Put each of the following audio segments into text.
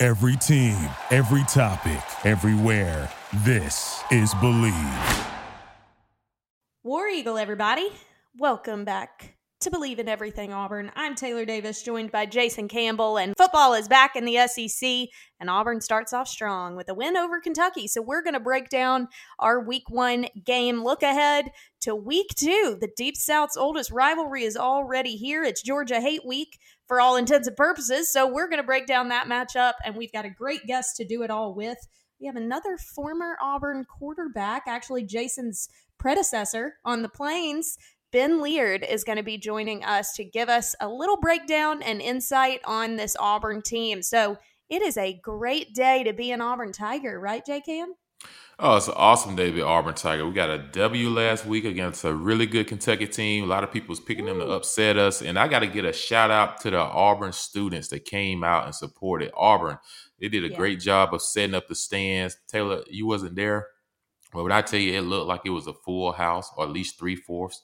Every team, every topic, everywhere. This is Believe. War Eagle, everybody. Welcome back to Believe in Everything Auburn. I'm Taylor Davis, joined by Jason Campbell, and football is back in the SEC, and Auburn starts off strong with a win over Kentucky. So we're going to break down our Week 1 game. Look ahead to Week 2. The Deep South's oldest rivalry is already here. It's Georgia Hate Week for all intents and purposes, so we're going to break down that matchup, and we've got a great guest to do it all with. We have another former Auburn quarterback, actually Jason's predecessor on the Plains. Ben Leard is going to be joining us to give us a little breakdown and insight on this Auburn team. So it is a great day to be an Auburn Tiger, right, J-Cam? Oh, it's an awesome day to be an Auburn Tiger. We got a W last week against a really good Kentucky team. A lot of people was picking them to upset us. And I got to get a shout out to the Auburn students that came out and supported Auburn. They did a great job of setting up the stands. Taylor, you wasn't there. But when I tell you, it looked like it was a full house, or at least 3/4.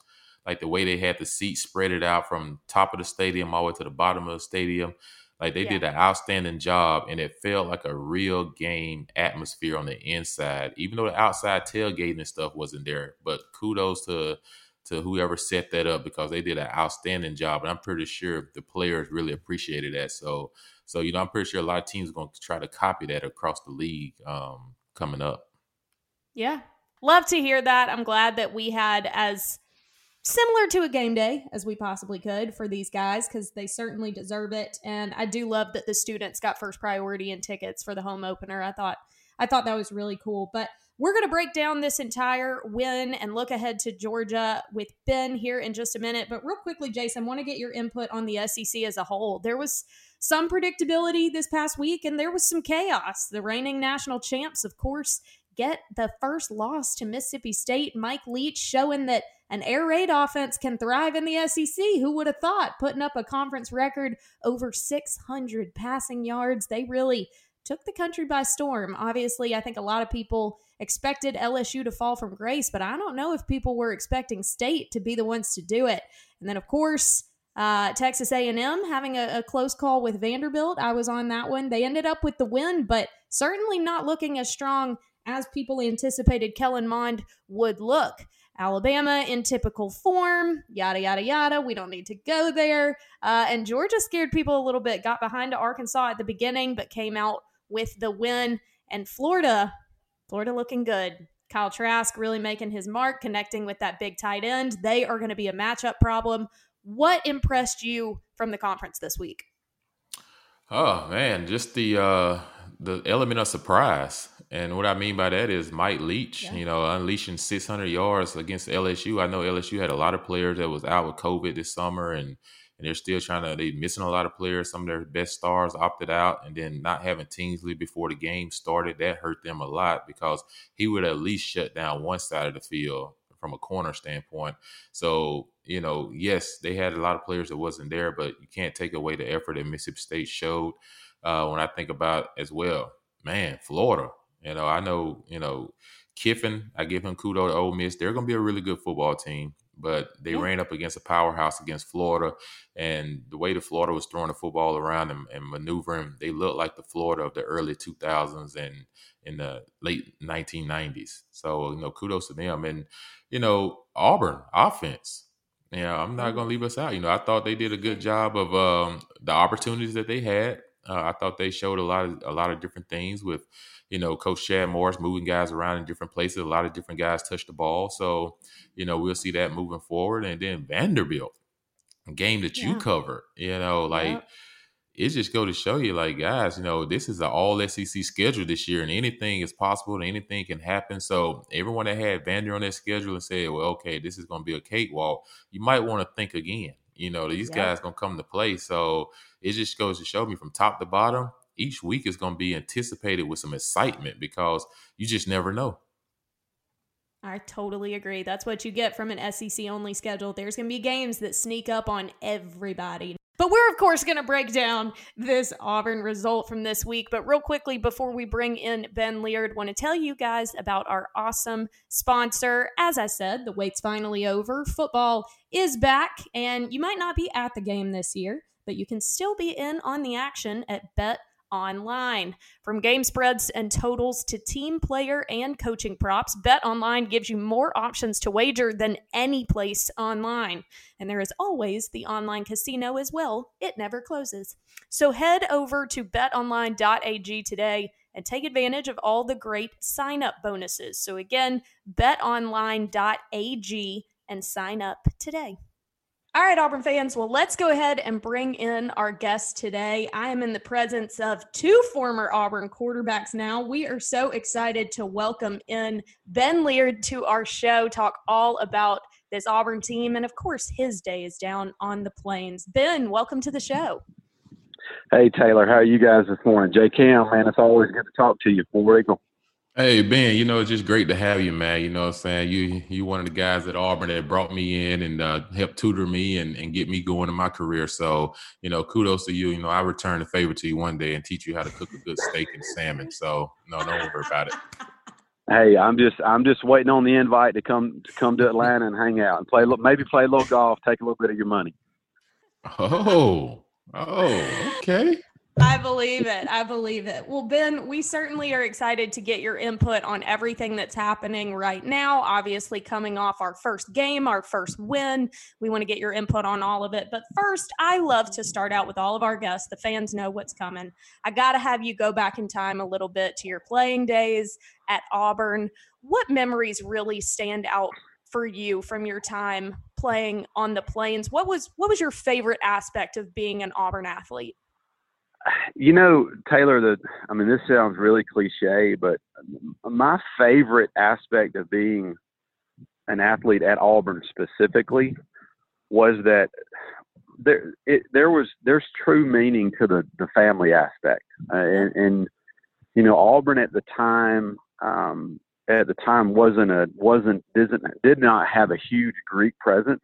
Like the way they had the seats spread it out from top of the stadium all the way to the bottom of the stadium. Like they did an outstanding job, and it felt like a real game atmosphere on the inside, even though the outside tailgating and stuff wasn't there. But kudos to whoever set that up, because they did an outstanding job. And I'm pretty sure the players really appreciated that. So you know, I'm pretty sure a lot of teams are going to try to copy that across the league coming up. Yeah. Love to hear that. I'm glad that we had as similar to a game day as we possibly could for these guys, because they certainly deserve it. And I do love that the students got first priority in tickets for the home opener. I thought that was really cool. But we're going to break down this entire win and look ahead to Georgia with Ben here in just a minute. But real quickly, Jason, I want to get your input on the SEC as a whole. There was some predictability this past week, and there was some chaos. The reigning national champs, of course, get the first loss to Mississippi State. Mike Leach showing that an air raid offense can thrive in the SEC. Who would have thought? Putting up a conference record over 600 passing yards. They really took the country by storm. Obviously, I think a lot of people expected LSU to fall from grace, but I don't know if people were expecting State to be the ones to do it. And then, of course, Texas A&M having a close call with Vanderbilt. I was on that one. They ended up with the win, but certainly not looking as strong as people anticipated Kellen Mond would look. Alabama in typical form, yada, yada, yada. We don't need to go there. And Georgia scared people a little bit, got behind to Arkansas at the beginning, but came out with the win. And Florida looking good. Kyle Trask really making his mark, connecting with that big tight end. They are going to be a matchup problem. What impressed you from the conference this week? Oh, man, just the element of surprise. And what I mean by that is Mike Leach, you know, unleashing 600 yards against LSU. I know LSU had a lot of players that was out with COVID this summer, and they're still they're missing a lot of players. Some of their best stars opted out, and then not having Tinsley before the game started, that hurt them a lot, because he would at least shut down one side of the field from a corner standpoint. So, you know, yes, they had a lot of players that wasn't there, but you can't take away the effort that Mississippi State showed. When I think about as well, man, Florida. You know, I know, you know, Kiffin, I give him kudos to Ole Miss. They're going to be a really good football team, but they ran up against a powerhouse against Florida. And the way the Florida was throwing the football around and maneuvering, they looked like the Florida of the early 2000s and in the late 1990s. So, you know, kudos to them. And, you know, Auburn offense. You know, I'm not going to leave us out. You know, I thought they did a good job of the opportunities that they had. I thought they showed a lot of different things with, you know, Coach Chad Morris moving guys around in different places. A lot of different guys touched the ball. So, you know, we'll see that moving forward. And then Vanderbilt, a game that you covered, you know, like it just go to show you, like, guys, you know, this is an all-SEC schedule this year, and anything is possible and anything can happen. So everyone that had Vander on their schedule and said, well, okay, this is going to be a cakewalk, you might want to think again. You know, these guys going to come to play. So it just goes to show me, from top to bottom, each week is going to be anticipated with some excitement because you just never know. I totally agree. That's what you get from an SEC-only schedule. There's going to be games that sneak up on everybody. But we're, of course, going to break down this Auburn result from this week. But real quickly, before we bring in Ben Leard, I want to tell you guys about our awesome sponsor. As I said, the wait's finally over. Football is back, and you might not be at the game this year, but you can still be in on the action at BetOnline. From game spreads and totals to team, player, and coaching props, BetOnline gives you more options to wager than any place online. And there is always the online casino as well. It never closes. So head over to betonline.ag today and take advantage of all the great sign-up bonuses. So again, betonline.ag and sign up today. All right, Auburn fans, well, let's go ahead and bring in our guest today. I am in the presence of two former Auburn quarterbacks now. We are so excited to welcome in Ben Leard to our show, talk all about this Auburn team, and, of course, his day is down on the plains. Ben, welcome to the show. Hey, Taylor. How are you guys this morning? J. Cam, man, it's always good to talk to you. Full Regal. Hey, Ben, you know, it's just great to have you, man. You know what I'm saying? You're one of the guys at Auburn that brought me in and helped tutor me and get me going in my career. So, you know, kudos to you. You know, I return the favor to you one day and teach you how to cook a good steak and salmon. So, no, don't worry about it. Hey, I'm just waiting on the invite to come to Atlanta and hang out and maybe play a little golf, take a little bit of your money. Oh, okay. I believe it. Well, Ben, we certainly are excited to get your input on everything that's happening right now. Obviously, coming off our first game, our first win, we want to get your input on all of it. But first, I love to start out with all of our guests. The fans know what's coming. I got to have you go back in time a little bit to your playing days at Auburn. What memories really stand out for you from your time playing on the Plains? What was your favorite aspect of being an Auburn athlete? You know, Taylor, this sounds really cliche, but my favorite aspect of being an athlete at Auburn specifically was that there's true meaning to the family aspect. And you know, Auburn at the time did not have a huge Greek presence.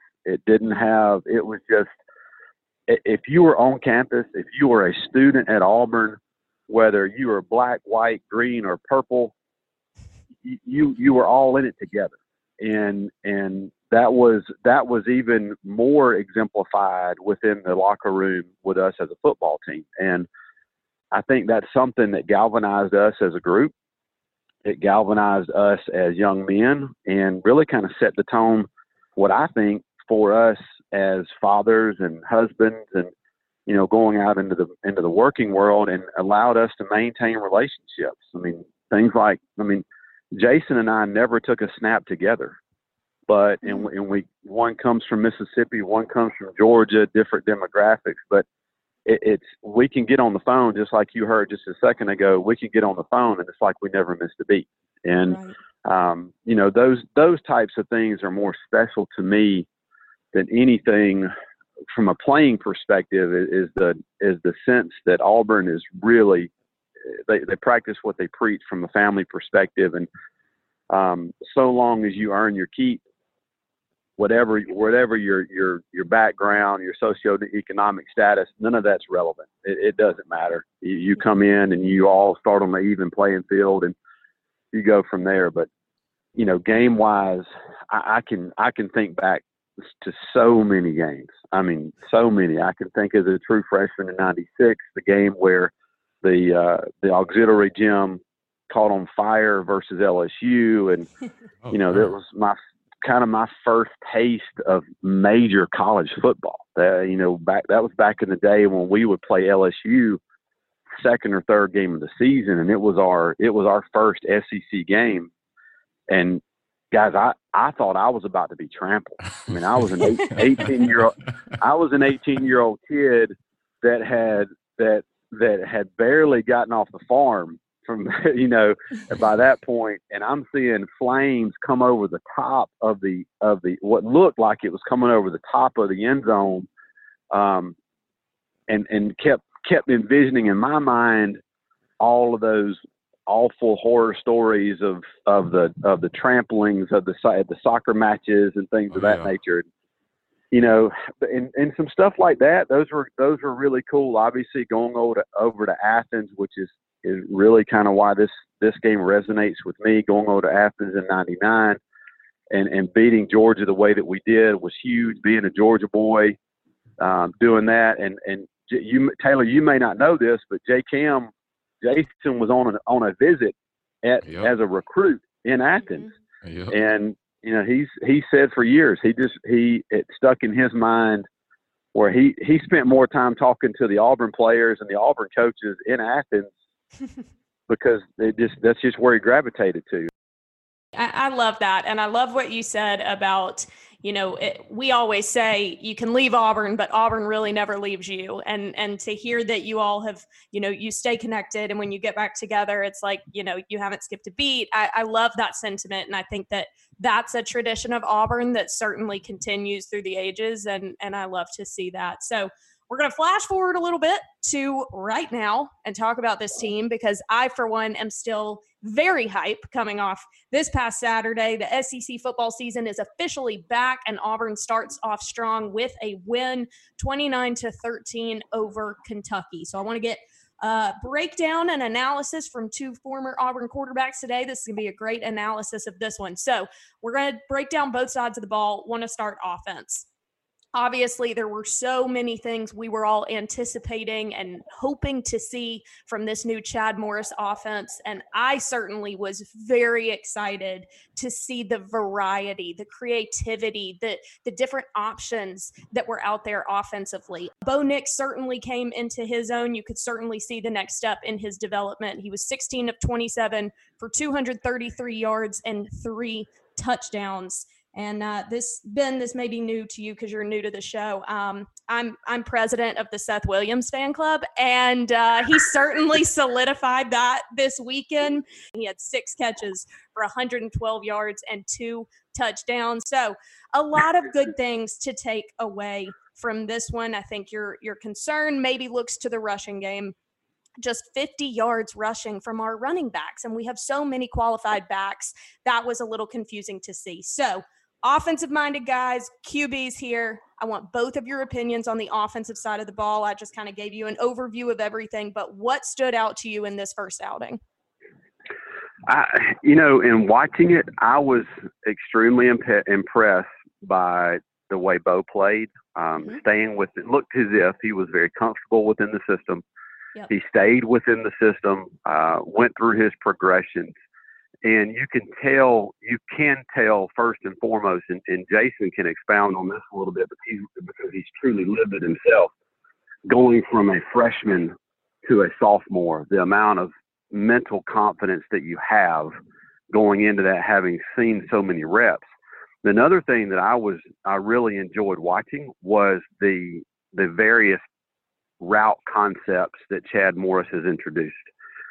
If you were on campus, if you were a student at Auburn, whether you were black, white, green, or purple, you were all in it together, and that was even more exemplified within the locker room with us as a football team. And I think that's something that galvanized us as a group. It galvanized us as young men, and really kind of set the tone, what I think, for us as fathers and husbands, and you know, going out into the working world, and allowed us to maintain relationships. I mean, Jason and I never took a snap together, but one comes from Mississippi, one comes from Georgia, different demographics, but we can get on the phone, just like you heard just a second ago. We can get on the phone, and it's like we never missed a beat. And right. You know, those types of things are more special to me than anything from a playing perspective, is the sense that Auburn is really, they practice what they preach from a family perspective. And so long as you earn your keep, whatever your background, your socioeconomic status, none of that's relevant. It doesn't matter. You come in and you all start on the even playing field and you go from there. But you know, game wise, I can think back to so many games. I mean, so many. I can think as a true freshman in '96, the game where the auxiliary gym caught on fire versus LSU, and you know, that was my first taste of major college football. You know, that was back in the day when we would play LSU second or third game of the season, and it was our first SEC game, and guys, I thought I was about to be trampled. I mean, I was an 18-year-old kid that had barely gotten off the farm from, you know, by that point, and I'm seeing flames come over the top of the what looked like it was coming over the top of the end zone, and kept kept envisioning in my mind all of those awful horror stories of the tramplings at the soccer matches and things of that nature. You know, and some stuff like that. Those were really cool. Obviously, going over to Athens, which is really kind of why this game resonates with me. Going over to Athens in '99 and beating Georgia the way that we did was huge. Being a Georgia boy, doing that, and you, Taylor, you may not know this, but Jason was on a visit as a recruit in Athens, and. You know, he said for years it stuck in his mind where he spent more time talking to the Auburn players and the Auburn coaches in Athens because that's just where he gravitated to. I love that, and I love what you said about, you know, we always say you can leave Auburn, but Auburn really never leaves you. And to hear that you all have, you know, you stay connected, and when you get back together, it's like, you know, you haven't skipped a beat. I love that sentiment. And I think that that's a tradition of Auburn that certainly continues through the ages. And I love to see that. So we're going to flash forward a little bit to right now and talk about this team, because I, for one, am still very hype coming off this past Saturday. The SEC football season is officially back, and Auburn starts off strong with a win 29-13 over Kentucky. So I want to get breakdown and analysis from two former Auburn quarterbacks today. This is going to be a great analysis of this one. So we're going to break down both sides of the ball. Want to start offense. Obviously, there were so many things we were all anticipating and hoping to see from this new Chad Morris offense, and I certainly was very excited to see the variety, the creativity, the different options that were out there offensively. Bo Nix certainly came into his own. You could certainly see the next step in his development. He was 16 of 27 for 233 yards and 3 touchdowns. And this may be new to you because you're new to the show. I'm president of the Seth Williams fan club, and he certainly solidified that this weekend. He had 6 catches for 112 yards and 2 touchdowns. So a lot of good things to take away from this one. I think your concern maybe looks to the rushing game. Just 50 yards rushing from our running backs, and we have so many qualified backs. That was a little confusing to see. So offensive-minded guys, QBs here. I want both of your opinions on the offensive side of the ball. I just kind of gave you an overview of everything, but what stood out to you in this first outing? In watching it, I was extremely impressed by the way Bo played, staying with it. Looked as if he was very comfortable within the system. Yep. He stayed within the system, went through his progressions. And you can tell first and foremost, and Jason can expound on this a little bit, but because he's truly lived it himself, going from a freshman to a sophomore, the amount of mental confidence that you have going into that, having seen so many reps. Another thing that I really enjoyed watching was the various route concepts that Chad Morris has introduced.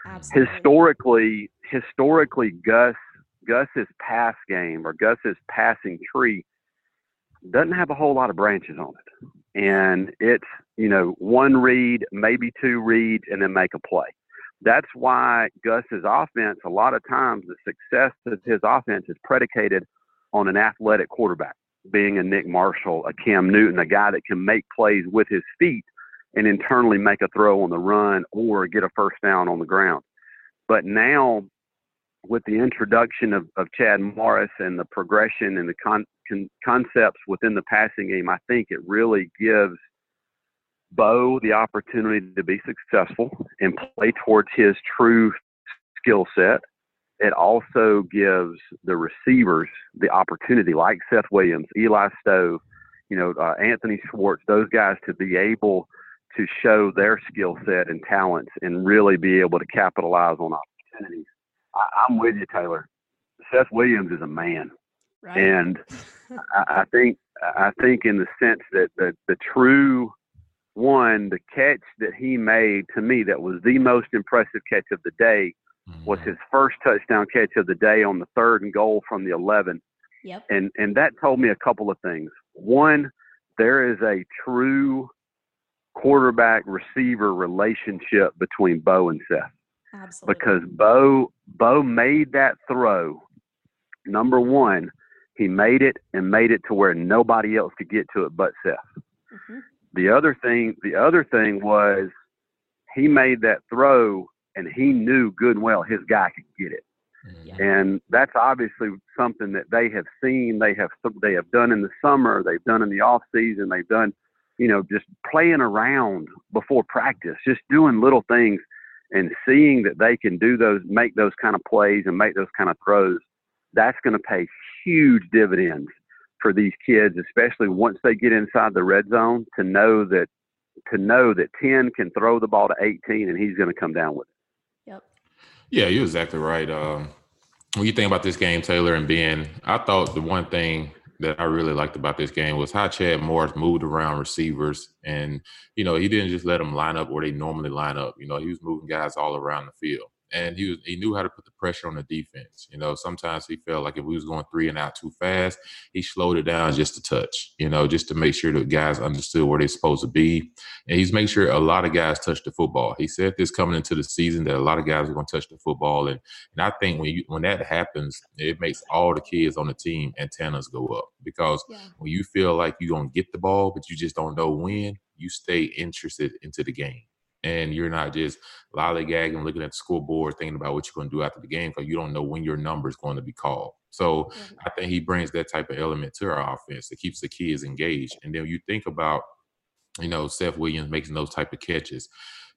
Absolutely. Historically, Gus's pass game or Gus's passing tree doesn't have a whole lot of branches on it, and it's, you know, one read, maybe two reads, and then make a play. That's why Gus's offense, a lot of times, the success of his offense is predicated on an athletic quarterback being a Nick Marshall, a Cam Newton, a guy that can make plays with his feet and internally make a throw on the run or get a first down on the ground. But now with the introduction of Chad Morris and the progression and the concepts within the passing game, I think it really gives Bo the opportunity to be successful and play towards his true skill set. It also gives the receivers the opportunity, like Seth Williams, Eli Stowe, Anthony Schwartz, those guys, to be able to show their skill set and talents and really be able to capitalize on opportunities. I'm with you, Taylor. Seth Williams is a man. Right. And I think in the sense that the true one, the catch that he made, to me, that was the most impressive catch of the day, was his first touchdown catch of the day on the 3rd and goal from the 11. Yep. And that told me a couple of things. One, there is a true quarterback-receiver relationship between Bo and Seth. Absolutely. Because Bo made that throw. Number one, he made it and made it to where nobody else could get to it but Seth. Mm-hmm. The other thing was he made that throw and he knew good and well his guy could get it. Yeah. And that's obviously something that they have seen, they have done in the summer, they've done in the off season, they've done, just playing around before practice, just doing little things and seeing that they can do those, make those kind of plays and make those kind of throws. That's going to pay huge dividends for these kids, especially once they get inside the red zone, to know that 10 can throw the ball to 18 and he's going to come down with it. Yep. Yeah, you're exactly right. When you think about this game, Taylor, I thought the one thing that I really liked about this game was how Chad Morris moved around receivers, and, he didn't just let them line up where they normally line up. He was moving guys all around the field. And he knew how to put the pressure on the defense. Sometimes he felt like if we was going three and out too fast, he slowed it down just a touch, just to make sure that guys understood where they're supposed to be. And he's made sure a lot of guys touch the football. He said this coming into the season that a lot of guys are going to touch the football. And I think when that happens, it makes all the kids on the team antennas go up. Because when you feel like you're going to get the ball, but you just don't know when, you stay interested into the game. And you're not just lollygagging, looking at the scoreboard, thinking about what you're going to do after the game, because you don't know when your number is going to be called. So I think he brings that type of element to our offense that keeps the kids engaged. And then you think about, Seth Williams making those type of catches.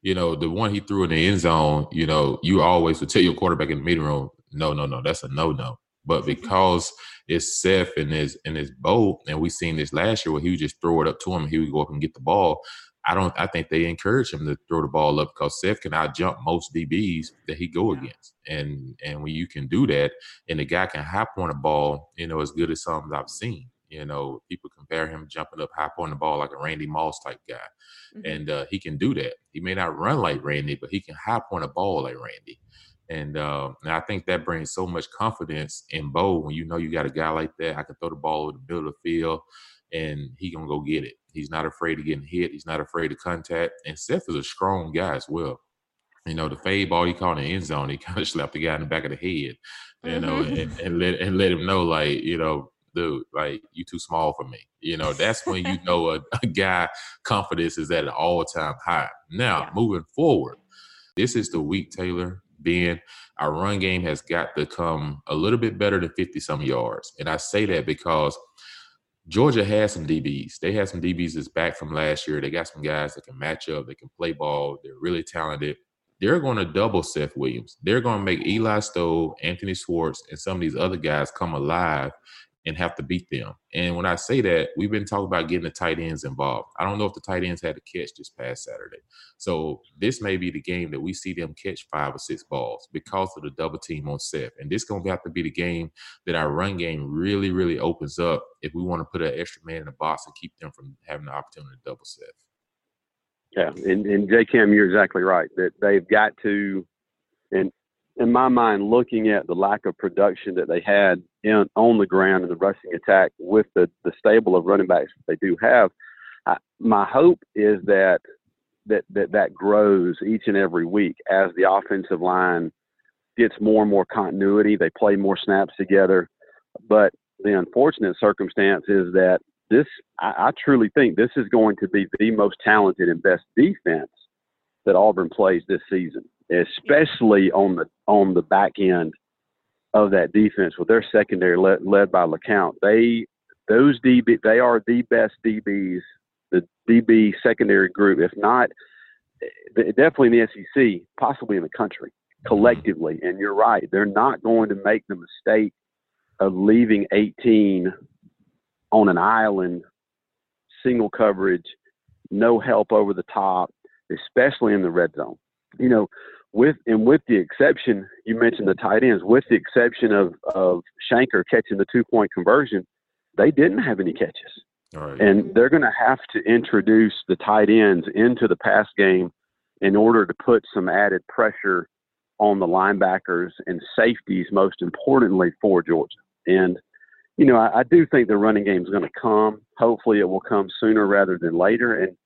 The one he threw in the end zone, you always would tell your quarterback in the meeting room, no, that's a no-no. But because it's Seth and it's Bo, and we seen this last year where he would just throw it up to him and he would go up and get the ball, I think they encourage him to throw the ball up, because Seth can out-jump most DBs that he go against. And when you can do that, and the guy can hop on the ball, as good as some I've seen. People compare him jumping up, hop on the ball like a Randy Moss type guy. Mm-hmm. And he can do that. He may not run like Randy, but he can hop on the ball like Randy. And I think that brings so much confidence in Bo when you got a guy like that. I can throw the ball over the middle of the field, and he going to go get it. He's not afraid of getting hit. He's not afraid of contact. And Seth is a strong guy as well. The fade ball he caught in the end zone, he kind of slapped the guy in the back of the head, and let him know, like, dude, like, you too small for me. That's when a guy confidence is at an all-time high. Now, moving forward, this is the week, Taylor, being our run game has got to come a little bit better than 50-some yards. And I say that because – Georgia has some DBs. They had some DBs that's back from last year. They got some guys that can match up. They can play ball. They're really talented. They're going to double Seth Williams. They're going to make Eli Stowe, Anthony Schwartz, and some of these other guys come alive and have to beat them. And when I say that, we've been talking about getting the tight ends involved. I don't know if the tight ends had a catch this past Saturday. So this may be the game that we see them catch 5 or 6 balls because of the double team on Seth. And this is going to have to be the game that our run game really, really opens up if we want to put an extra man in the box and keep them from having the opportunity to double Seth. Yeah, and J-Cam, you're exactly right, that they've got to – and in my mind, looking at the lack of production that they had on the ground in the rushing attack with the stable of running backs that they do have, my hope is that grows each and every week as the offensive line gets more and more continuity. They play more snaps together. But the unfortunate circumstance is that I truly think this is going to be the most talented and best defense that Auburn plays this season, especially on the back end of that defense with their secondary led by LeCount. They are the best DBs, the DB secondary group, if not definitely in the SEC, possibly in the country collectively. And you're right, they're not going to make the mistake of leaving 18 on an island, single coverage, no help over the top, especially in the red zone. With the exception, you mentioned the tight ends, with the exception of Shanker catching the 2-point conversion, they didn't have any catches. All right. And they're going to have to introduce the tight ends into the pass game in order to put some added pressure on the linebackers and safeties, most importantly for Georgia. And, I do think the running game is going to come. Hopefully it will come sooner rather than later. And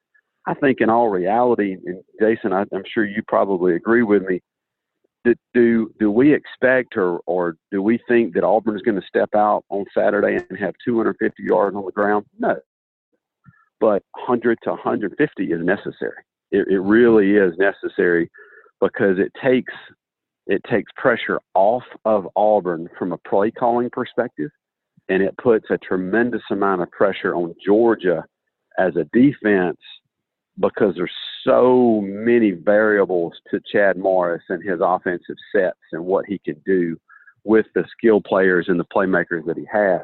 I think in all reality, and Jason, I'm sure you probably agree with me, that do we expect or do we think that Auburn is going to step out on Saturday and have 250 yards on the ground? No. But 100 to 150 is necessary. It really is necessary because it takes pressure off of Auburn from a play-calling perspective, and it puts a tremendous amount of pressure on Georgia as a defense because there's so many variables to Chad Morris and his offensive sets and what he can do with the skill players and the playmakers that he has.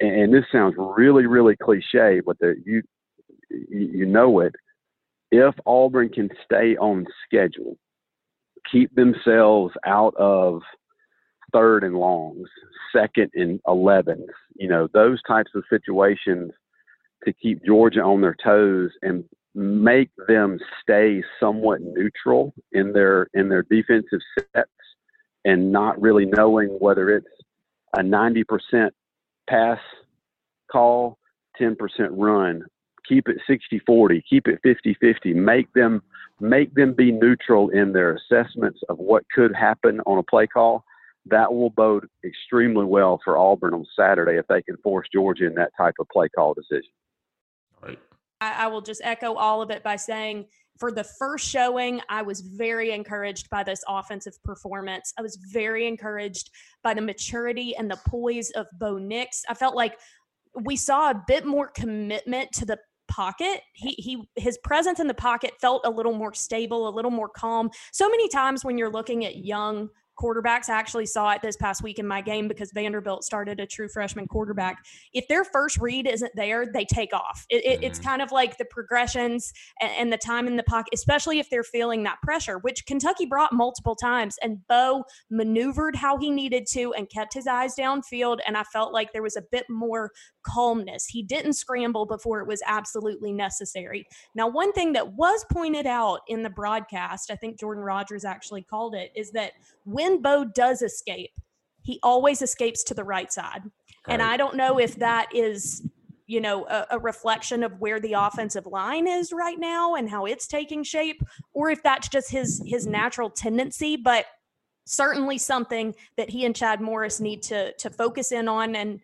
And this sounds really, really cliche, but you know it. If Auburn can stay on schedule, keep themselves out of third and longs, second and 11s, those types of situations to keep Georgia on their toes and make them stay somewhat neutral in their defensive sets and not really knowing whether it's a 90% pass call, 10% run. Keep it 60-40, keep it 50-50, make them be neutral in their assessments of what could happen on a play call. That will bode extremely well for Auburn on Saturday if they can force Georgia in that type of play call decision. All right. I will just echo all of it by saying for the first showing, I was very encouraged by this offensive performance. I was very encouraged by the maturity and the poise of Bo Nix. I felt like we saw a bit more commitment to the pocket. His presence in the pocket felt a little more stable, a little more calm. So many times when you're looking at young quarterbacks, I actually saw it this past week in my game because Vanderbilt started a true freshman quarterback. If their first read isn't there, they take off. It's kind of like the progressions and the time in the pocket, especially if they're feeling that pressure, which Kentucky brought multiple times. And Bo maneuvered how he needed to and kept his eyes downfield. And I felt like there was a bit more calmness. He didn't scramble before it was absolutely necessary. Now, one thing that was pointed out in the broadcast, I think Jordan Rogers actually called it, is that when Bo does escape, he always escapes to the right side. And I don't know if that is, a reflection of where the offensive line is right now and how it's taking shape, or if that's just his natural tendency, but certainly something that he and Chad Morris need to focus in on and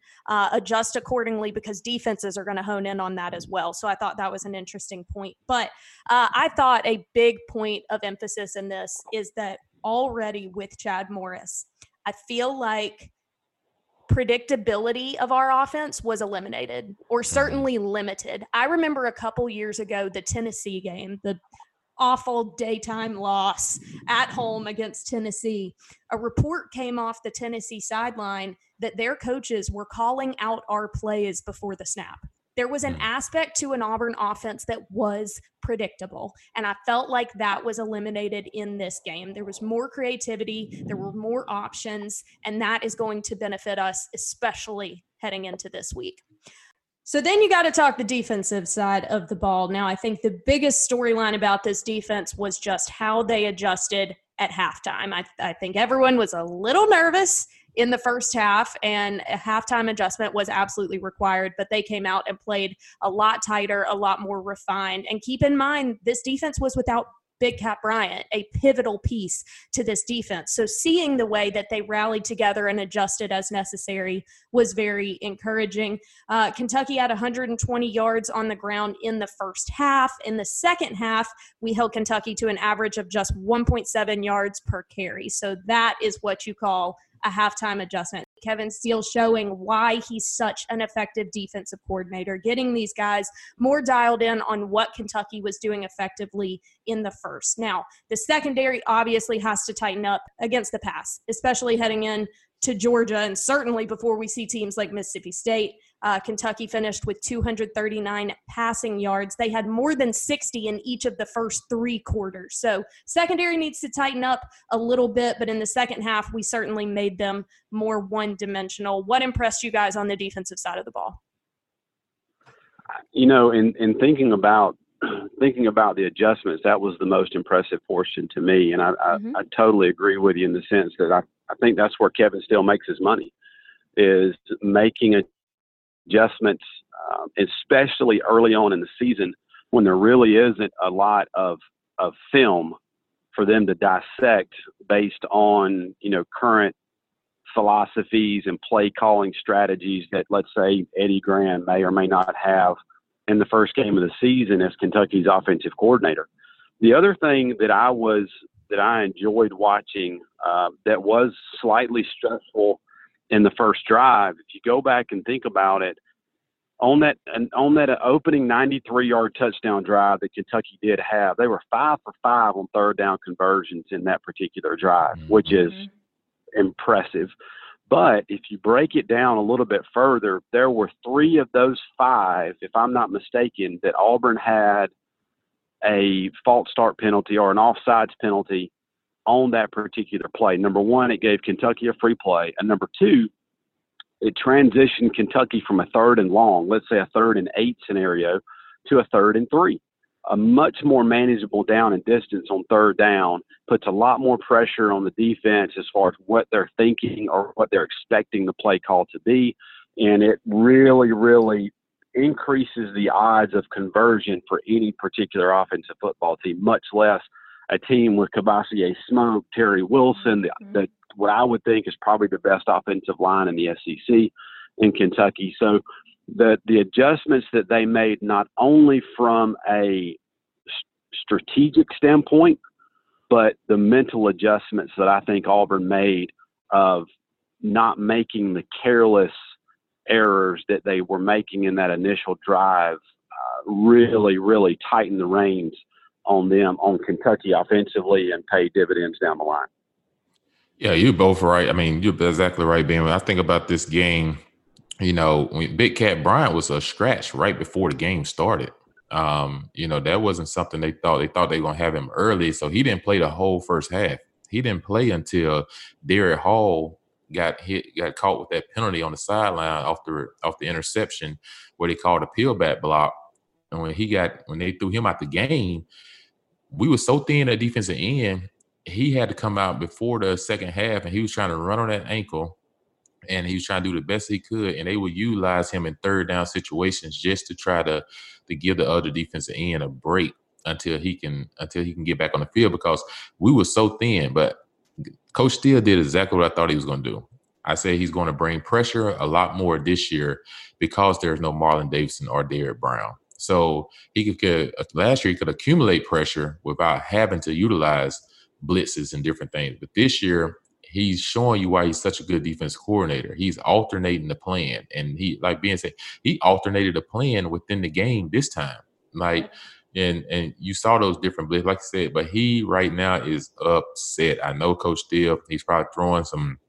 adjust accordingly because defenses are going to hone in on that as well. So I thought that was an interesting point. But I thought a big point of emphasis in this is that already with Chad Morris, I feel like predictability of our offense was eliminated or certainly limited. I remember a couple years ago, the Tennessee game, the awful daytime loss at home against Tennessee. A report came off the Tennessee sideline that their coaches were calling out our plays before the snap. There was an aspect to an Auburn offense that was predictable, and I felt like that was eliminated in this game. There was more creativity, there were more options, and that is going to benefit us, especially heading into this week. So then you got to talk the defensive side of the ball. Now, I think the biggest storyline about this defense was just how they adjusted at halftime. I think everyone was a little nervous in the first half, and a halftime adjustment was absolutely required, but they came out and played a lot tighter, a lot more refined. And keep in mind, this defense was without Big Cat Bryant, a pivotal piece to this defense. So seeing the way that they rallied together and adjusted as necessary was very encouraging. Kentucky had 120 yards on the ground in the first half. In the second half, we held Kentucky to an average of just 1.7 yards per carry. So that is what you call a halftime adjustment. Kevin Steele showing why he's such an effective defensive coordinator, getting these guys more dialed in on what Kentucky was doing effectively in the first. Now, the secondary obviously has to tighten up against the pass, especially heading in to Georgia, and certainly before we see teams like Mississippi State. Kentucky finished with 239 passing yards. They had more than 60 in each of the first three quarters. So secondary needs to tighten up a little bit, but in the second half, we certainly made them more one-dimensional. What impressed you guys on the defensive side of the ball? In thinking about the adjustments, that was the most impressive portion to me. And I totally agree with you in the sense that I think that's where Kevin Steele makes his money, is making adjustments, especially early on in the season when there really isn't a lot of film for them to dissect based on, you know, current philosophies and play calling strategies that, let's say, Eddie Graham may or may not have in the first game of the season as Kentucky's offensive coordinator. The other thing that I enjoyed watching that was slightly stressful in the first drive, if you go back and think about it, on that opening 93-yard touchdown drive that Kentucky did have, they were 5 for 5 on third down conversions in that particular drive, which is impressive. But if you break it down a little bit further, there were 3 of those 5, if I'm not mistaken, that Auburn had a false start penalty or an offsides penalty on that particular play. Number one, it gave Kentucky a free play. And number two, it transitioned Kentucky from a 3rd and long, let's say a 3rd and 8 scenario, to a 3rd and 3. A much more manageable down and distance on third down puts a lot more pressure on the defense as far as what they're thinking or what they're expecting the play call to be. And it really, really increases the odds of conversion for any particular offensive football team, much less a team with Kavassie Smoke, Terry Wilson, the what I would think is probably the best offensive line in the SEC in Kentucky. So the adjustments that they made, not only from a strategic standpoint, but the mental adjustments that I think Auburn made of not making the careless errors that they were making in that initial drive, really, really tightened the reins on them, on Kentucky offensively, and paid dividends down the line. Yeah, you're both right. I mean, you're exactly right, Ben. When I think about this game, you know, when Big Cat Bryant was a scratch right before the game started. You know, that wasn't something they thought. They thought they were going to have him early, so he didn't play the whole first half. He didn't play until Derrick Hall got caught with that penalty on the sideline off the interception where they called a peel back block. And when they threw him out the game, we were so thin at defensive end, he had to come out before the second half, and he was trying to run on that ankle, and he was trying to do the best he could, and they would utilize him in third down situations just to try to give the other defensive end a break until he can get back on the field, because we were so thin. But Coach Steele did exactly what I thought he was going to do. I say he's going to bring pressure a lot more this year because there's no Marlon Davidson or Derrick Brown. So he could last year he could accumulate pressure without having to utilize blitzes and different things. But this year, he's showing you why he's such a good defense coordinator. He's alternating the plan. And he, like Ben said, he alternated a plan within the game this time. Like, and you saw those different blitzes, like I said, but he right now is upset. I know Coach Steele, he's probably throwing some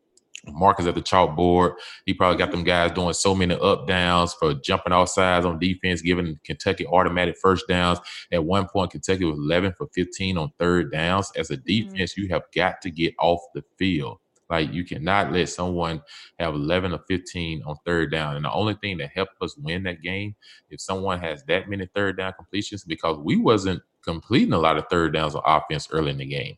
markers at the chalkboard. He probably got them guys doing so many up downs for jumping off sides on defense, giving Kentucky automatic first downs. At one point, Kentucky was 11 for 15 on third downs. As a defense, you have got to get off the field. Like, you cannot let someone have 11 or 15 on third down. And the only thing that helped us win that game, if someone has that many third down completions, because we wasn't completing a lot of third downs on offense early in the game.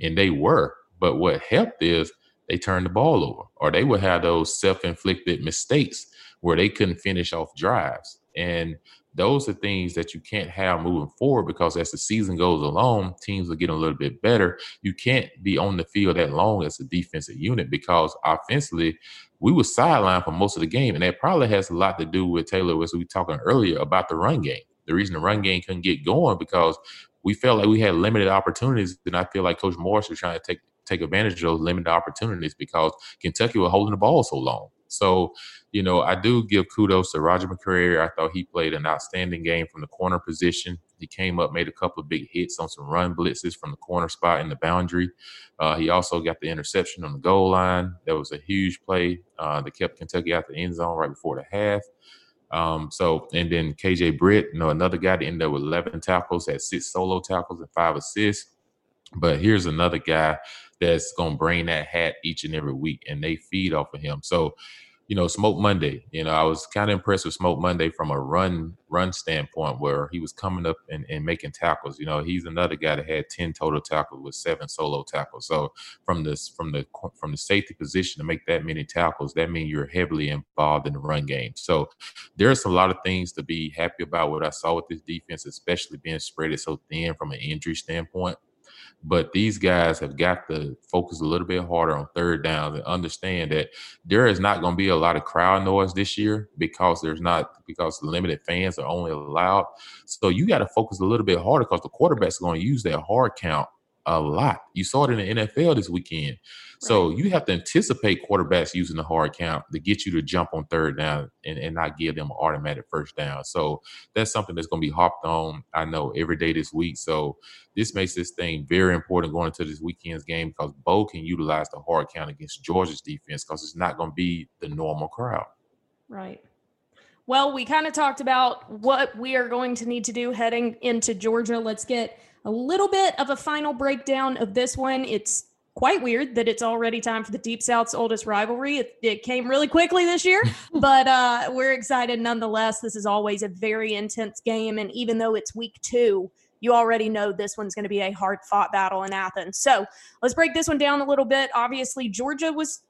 And they were. But what helped is they turned the ball over, or they would have those self-inflicted mistakes where they couldn't finish off drives. And those are things that you can't have moving forward, because as the season goes along, teams will get a little bit better. You can't be on the field that long as a defensive unit, because offensively, we were sidelined for most of the game. And that probably has a lot to do with Taylor, as we were talking earlier, about the run game. The reason the run game couldn't get going because we felt like we had limited opportunities, and I feel like Coach Morris was trying to take advantage of those limited opportunities because Kentucky was holding the ball so long. So, you know, I do give kudos to Roger McCreary. I thought he played an outstanding game from the corner position. He came up, made a couple of big hits on some run blitzes from the corner spot in the boundary. He also got the interception on the goal line. That was a huge play that kept Kentucky out the end zone right before the half. And then KJ Britt, you know, another guy that ended up with 11 tackles, had 6 solo tackles and 5 assists. But here's another guy that's going to bring that hat each and every week, and they feed off of him. So Smoke Monday. I was kind of impressed with Smoke Monday from a run standpoint, where he was coming up and making tackles. He's another guy that had 10 total tackles with 7 solo tackles. So from the safety position to make that many tackles, that means you're heavily involved in the run game. So there's a lot of things to be happy about what I saw with this defense, especially being spread so thin from an injury standpoint. But these guys have got to focus a little bit harder on third downs and understand that there is not going to be a lot of crowd noise this year because limited fans are only allowed. So you got to focus a little bit harder because the quarterback's going to use that hard count a lot. You saw it in the NFL this weekend. Right. So you have to anticipate quarterbacks using the hard count to get you to jump on third down and not give them an automatic first down. So that's something that's going to be hopped on, I know, every day this week. So this makes this thing very important going into this weekend's game, because Bo can utilize the hard count against Georgia's defense because it's not going to be the normal crowd. Right. Well, we kind of talked about what we are going to need to do heading into Georgia. Let's get a little bit of a final breakdown of this one. It's quite weird that it's already time for the Deep South's oldest rivalry. It came really quickly this year, but we're excited nonetheless. This is always a very intense game, and even though it's week 2, you already know this one's going to be a hard-fought battle in Athens. So let's break this one down a little bit. Obviously, Georgia was,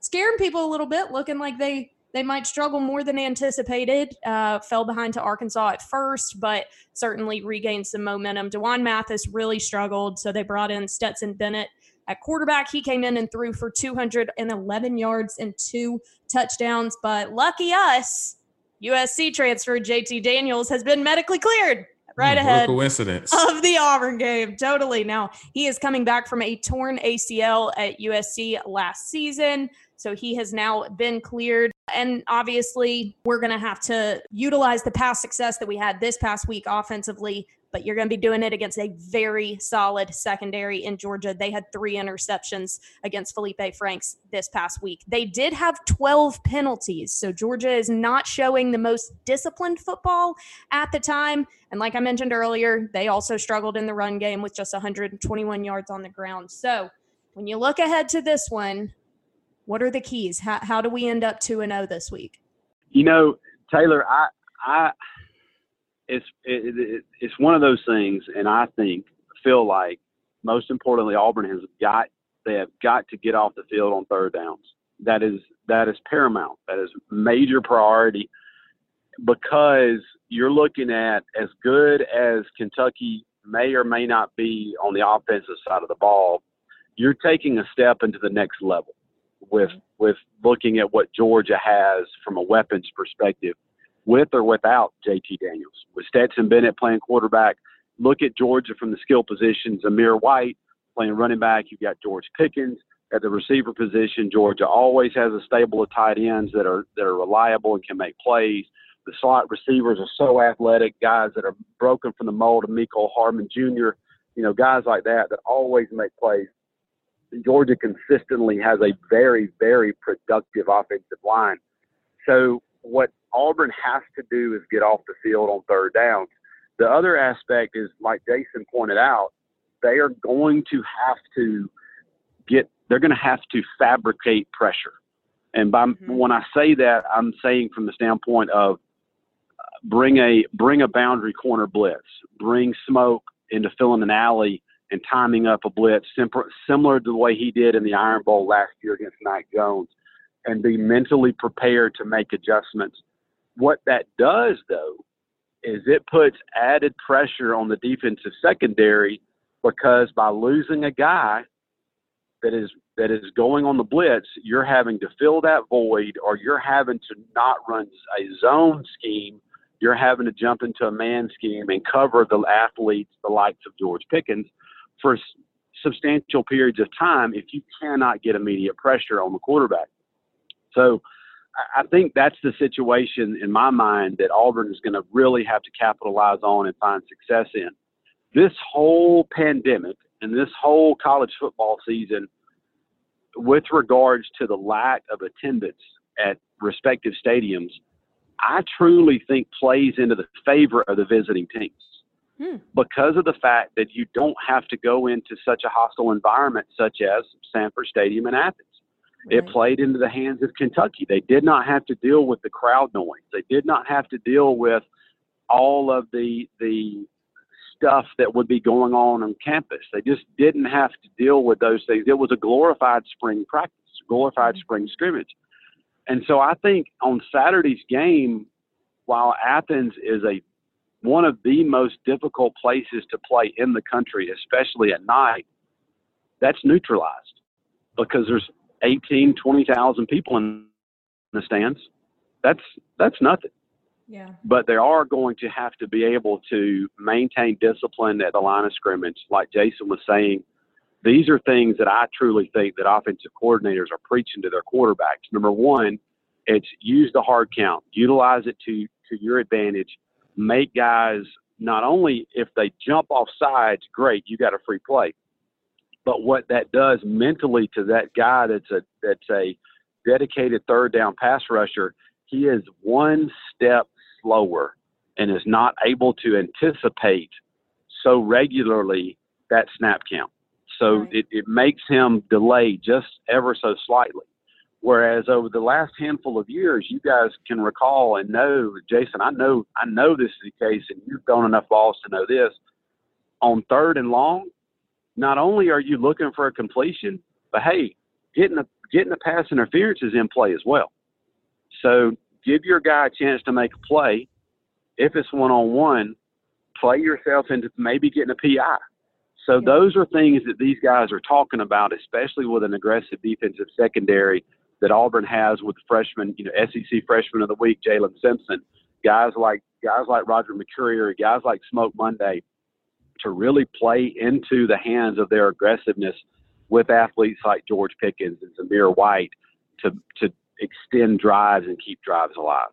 scaring people a little bit, looking like they might struggle more than anticipated, fell behind to Arkansas at first, but certainly regained some momentum. DeJuan Mathis really struggled, so they brought in Stetson Bennett at quarterback. He came in and threw for 211 yards and 2 touchdowns, but lucky us, USC transfer JT Daniels has been medically cleared right ahead of the Auburn game. Totally. Now, he is coming back from a torn ACL at USC last season, so he has now been cleared. And obviously, we're going to have to utilize the past success that we had this past week offensively, but you're going to be doing it against a very solid secondary in Georgia. They had 3 interceptions against Felipe Franks this past week. They did have 12 penalties, so Georgia is not showing the most disciplined football at the time. And like I mentioned earlier, they also struggled in the run game with just 121 yards on the ground. So when you look ahead to this one, what are the keys? How do we end up 2-0 this week? Taylor, it's one of those things, and I feel like most importantly, Auburn they have got to get off the field on third downs. That is paramount. That is major priority, because you're looking at, as good as Kentucky may or may not be on the offensive side of the ball, you're taking a step into the next level with looking at what Georgia has from a weapons perspective, with or without JT Daniels. With Stetson Bennett playing quarterback, look at Georgia from the skill positions. Zamir White playing running back. You've got George Pickens at the receiver position. Georgia always has a stable of tight ends that are reliable and can make plays. The slot receivers are so athletic, guys that are broken from the mold of Mecole Hardman Jr., guys like that always make plays. Georgia consistently has a very, very productive offensive line. So what Auburn has to do is get off the field on third downs. The other aspect is, like Jason pointed out, they're going to have to fabricate pressure. And when I say that, I'm saying from the standpoint of bring a boundary corner blitz, bring Smoke into filling an alley and timing up a blitz, similar to the way he did in the Iron Bowl last year against Mike Jones, and be mentally prepared to make adjustments. What that does, though, is it puts added pressure on the defensive secondary, because by losing a guy that is going on the blitz, you're having to fill that void, or you're having to not run a zone scheme. You're having to jump into a man scheme and cover the athletes, the likes of George Pickens, for substantial periods of time if you cannot get immediate pressure on the quarterback. So I think that's the situation in my mind that Auburn is going to really have to capitalize on and find success in. This whole pandemic and this whole college football season, with regards to the lack of attendance at respective stadiums, I truly think plays into the favor of the visiting teams. Because of the fact that you don't have to go into such a hostile environment such as Sanford Stadium in Athens. It played into the hands of Kentucky. They did not have to deal with the crowd noise. They did not have to deal with all of the stuff that would be going on campus. They just didn't have to deal with those things. It was a glorified spring practice, glorified spring scrimmage. And so I think on Saturday's game, while Athens is one of the most difficult places to play in the country, especially at night, that's neutralized because there's 20,000 people in the stands. That's nothing. Yeah. But they are going to have to be able to maintain discipline at the line of scrimmage. Like Jason was saying, these are things that I truly think that offensive coordinators are preaching to their quarterbacks. Number one, it's use the hard count. Utilize it to your advantage. Make guys, not only if they jump off sides, great, you got a free play. But what that does mentally to that guy that's a dedicated third down pass rusher, he is one step slower and is not able to anticipate so regularly that snap count. So it makes him delay just ever so slightly. Whereas over the last handful of years, you guys can recall and know, Jason, I know this is the case, and you've thrown enough balls to know this. On third and long, not only are you looking for a completion, but hey, getting a pass interference is in play as well. So give your guy a chance to make a play. If it's one-on-one, play yourself into maybe getting a PI. So those are things that these guys are talking about, especially with an aggressive defensive secondary that Auburn has with freshman, SEC freshman of the week, Jalen Simpson, guys like Roger McCreary, guys like Smoke Monday, to really play into the hands of their aggressiveness with athletes like George Pickens and Zamir White to extend drives and keep drives alive.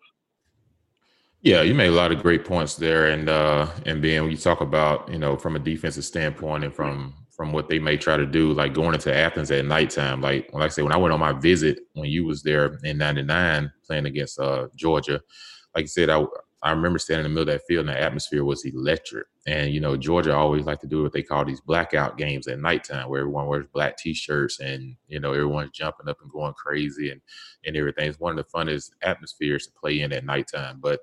Yeah, you made a lot of great points there. And Ben, when you talk about, from a defensive standpoint and from what they may try to do, like going into Athens at nighttime, when I went on my visit, when you was there in 99 playing against Georgia, like you said, I remember standing in the middle of that field and the atmosphere was electric. And, Georgia always like to do what they call these blackout games at nighttime, where everyone wears black T-shirts and, everyone's jumping up and going crazy and everything. It's one of the funnest atmospheres to play in at nighttime. But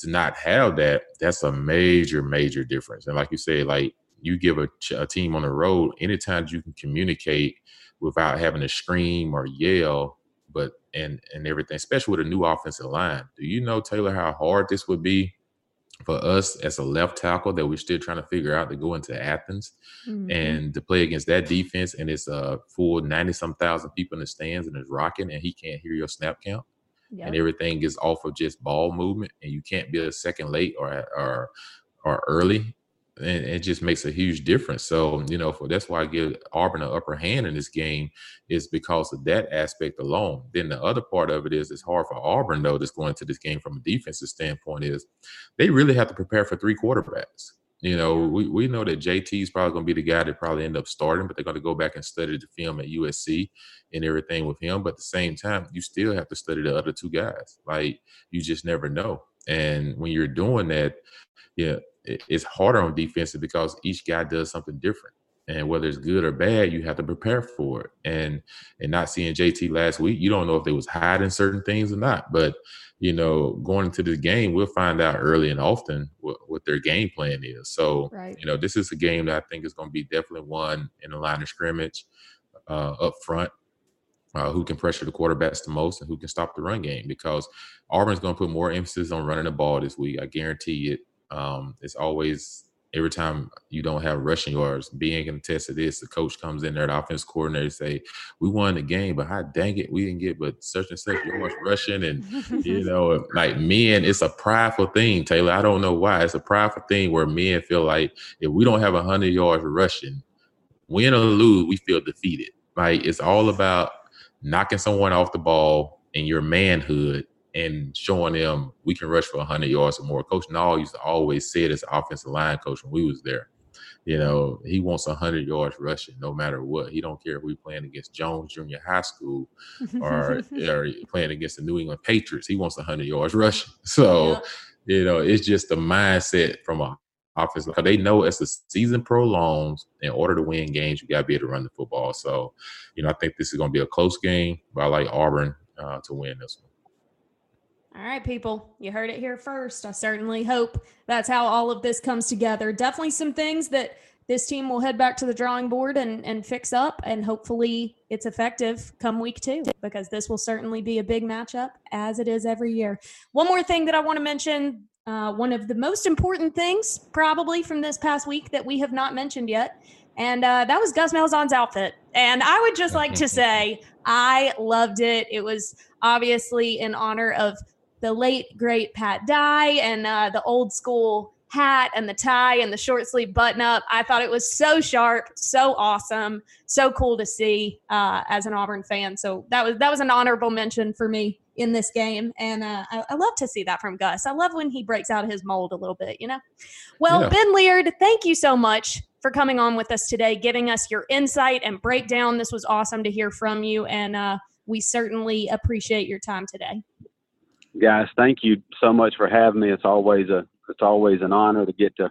to not have that, that's a major, major difference. And like you said, like you give a team on the road, anytime you can communicate without having to scream or yell, but and everything, especially with a new offensive line. Do you know, Taylor, how hard this would be for us as a left tackle that we're still trying to figure out to go into Athens and to play against that defense, and it's a full 90-some thousand people in the stands and it's rocking and he can't hear your snap count and everything is off of just ball movement and you can't be a second late or early. And it just makes a huge difference. So, that's why I give Auburn an upper hand in this game, is because of that aspect alone. Then the other part of it is, it's hard for Auburn, though, that's going into this game from a defensive standpoint, is they really have to prepare for three quarterbacks. We know that JT is probably going to be the guy that probably end up starting, but they're going to go back and study the film at USC and everything with him. But at the same time, you still have to study the other two guys. Like, you just never know. And when you're doing that, it's harder on defense because each guy does something different. And whether it's good or bad, you have to prepare for it. And not seeing JT last week, you don't know if they was hiding certain things or not. But, going into this game, we'll find out early and often what their game plan is. So, this is a game that I think is going to be definitely won in the line of scrimmage up front. Who can pressure the quarterbacks the most and who can stop the run game, because Auburn's going to put more emphasis on running the ball this week. I guarantee it. It's always, every time you don't have rushing yards, being contested this, the coach comes in there, the offense coordinator say, "We won the game, but hot dang it, we didn't get but such and such yards rushing." And like men, it's a prideful thing, Taylor. I don't know why. It's a prideful thing where men feel like if we don't have 100 yards rushing, win or lose, we feel defeated. Like, it's all about knocking someone off the ball and your manhood, and showing them we can rush for 100 yards or more. Coach Nall used to always say it as an offensive line coach when we was there. He wants 100 yards rushing no matter what. He don't care if we're playing against Jones Junior High School or playing against the New England Patriots. He wants 100 yards rushing. So, it's just the mindset from an offense, because they know as the season prolongs, in order to win games, you got to be able to run the football. So, you know, I think this is going to be a close game, but I like Auburn to win this one. All right, people, you heard it here first. I certainly hope that's how all of this comes together. Definitely some things that this team will head back to the drawing board and fix up, and hopefully it's effective come week 2, because this will certainly be a big matchup, as it is every year. One more thing that I want to mention, one of the most important things probably from this past week that we have not mentioned yet, and that was Gus Malzahn's outfit. And I would just like to say I loved it. It was obviously in honor of the late, great Pat Dye, and the old school hat and the tie and the short sleeve button up. I thought it was so sharp, so awesome, so cool to see as an Auburn fan. So that was an honorable mention for me in this game. And I love to see that from Gus. I love when he breaks out of his mold a little bit, you know? Well, yeah. Ben Leard, thank you so much for coming on with us today, giving us your insight and breakdown. This was awesome to hear from you. And we certainly appreciate your time today. Guys, thank you so much for having me. It's always an honor to get to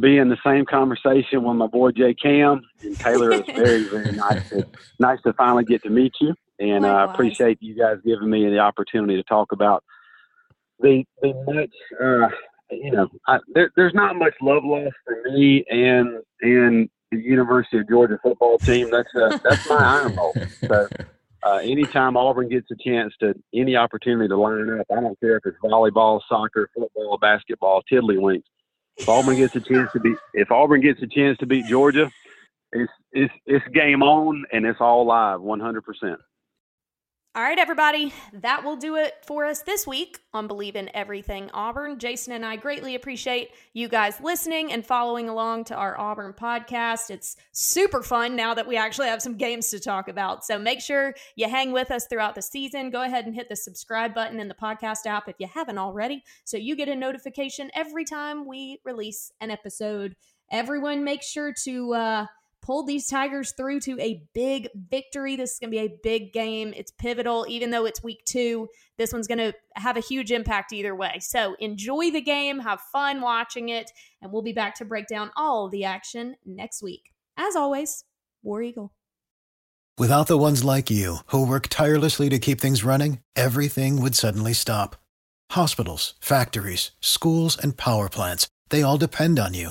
be in the same conversation with my boy Jay Cam and Taylor. It's very, very nice to finally get to meet you, and I appreciate you guys giving me the opportunity to talk about the much. You know, there's not much love lost for me and the University of Georgia football team. That's my Iron Bowl. So. Anytime Auburn gets a chance to any opportunity to line up, I don't care if it's volleyball, soccer, football, basketball, tiddlywinks. If Auburn gets a chance to beat Georgia, it's game on, and it's all live, 100%. All right, everybody, that will do it for us this week on Believe in Everything Auburn. Jason and I greatly appreciate you guys listening and following along to our Auburn podcast. It's super fun now that we actually have some games to talk about. So make sure you hang with us throughout the season. Go ahead and hit the subscribe button in the podcast app if you haven't already, so you get a notification every time we release an episode. Everyone, make sure to pull these Tigers through to a big victory. This is going to be a big game. It's pivotal. Even though it's week 2, this one's going to have a huge impact either way. So enjoy the game. Have fun watching it. And we'll be back to break down all the action next week. As always, War Eagle. Without the ones like you who work tirelessly to keep things running, everything would suddenly stop. Hospitals, factories, schools, and power plants, they all depend on you.